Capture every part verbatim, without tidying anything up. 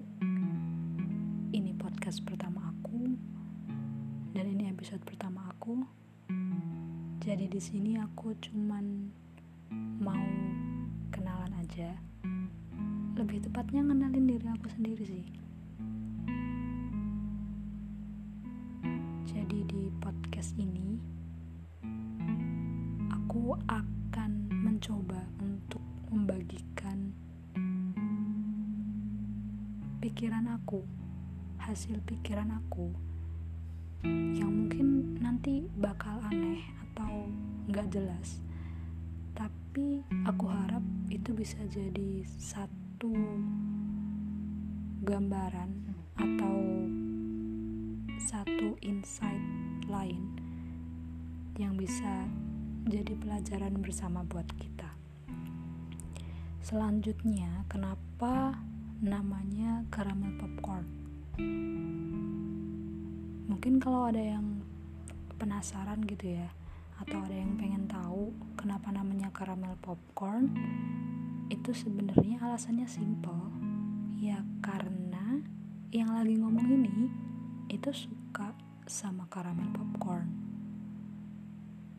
tahu ini podcast pertama aku dan ini episode pertama aku. Jadi di sini aku cuman mau kenalan aja. Lebih tepatnya ngenalin diri aku sendiri sih. Jadi di podcast ini aku akan mencoba untuk membagikan pikiran aku, hasil pikiran aku yang mungkin nanti bakal aneh atau gak jelas, tapi aku harap itu bisa jadi satu gambaran atau satu insight lain yang bisa jadi pelajaran bersama buat kita. Selanjutnya, kenapa namanya Caramel Popcorn? Mungkin kalau ada yang penasaran gitu ya, atau ada yang pengen tahu kenapa namanya Caramel Popcorn, itu sebenarnya alasannya simple. Ya karena yang lagi ngomong ini itu suka sama caramel popcorn.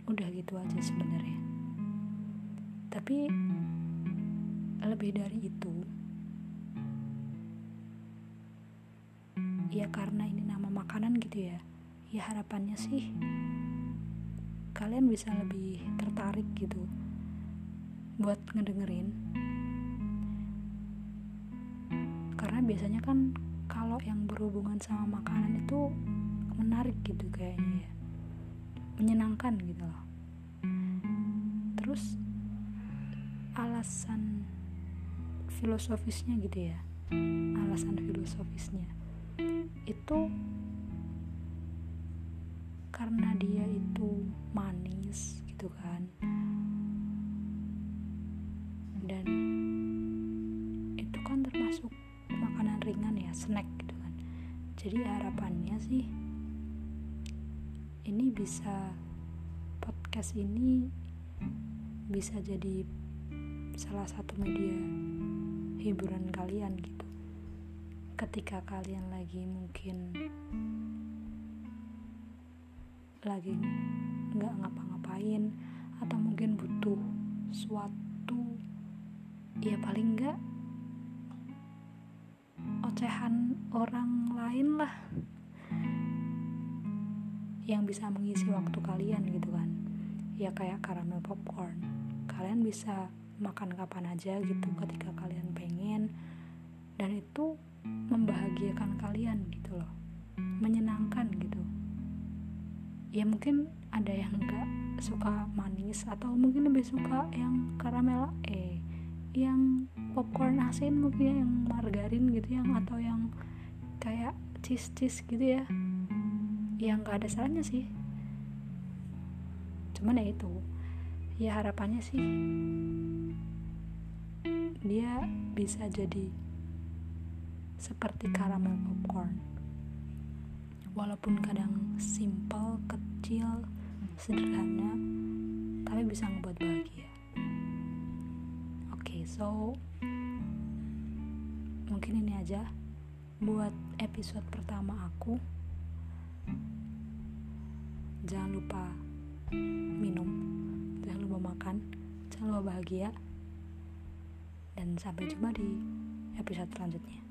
Udah gitu aja sebenarnya. Tapi lebih dari itu, ya karena ini nama makanan gitu ya, ya harapannya sih kalian bisa lebih tertarik gitu buat ngedengerin. Karena biasanya kan kalau yang berhubungan sama makanan itu menarik gitu kayaknya ya, menyenangkan gitu loh. Terus alasan filosofisnya gitu ya, alasan filosofisnya itu karena dia itu manis gitu kan, dan itu kan termasuk makanan ringan ya, snack gitu kan. Jadi harapannya sih ini bisa, podcast ini bisa jadi salah satu media hiburan kalian gitu, ketika kalian lagi mungkin lagi gak ngapa-ngapain atau mungkin butuh suatu, ya paling gak ocehan orang lain lah yang bisa mengisi waktu kalian gitu kan. Ya kayak caramel popcorn, kalian bisa makan kapan aja gitu ketika kalian pengen, dan itu membahagiakan kalian gitu loh, menyenangkan gitu. Ya mungkin ada yang gak suka manis atau mungkin lebih suka yang karamel, eh yang popcorn asin mungkin ya, yang margarin gitu ya, atau yang kayak cheese-cheese gitu ya, yang gak ada salahnya sih. Cuman ya itu, ya harapannya sih dia bisa jadi seperti caramel popcorn, walaupun kadang simple, kecil, sederhana, tapi bisa ngebuat bahagia. Oke, okay, so mungkin ini aja buat episode pertama aku. Jangan lupa minum, jangan lupa makan, jangan lupa bahagia, dan sampai jumpa di episode selanjutnya.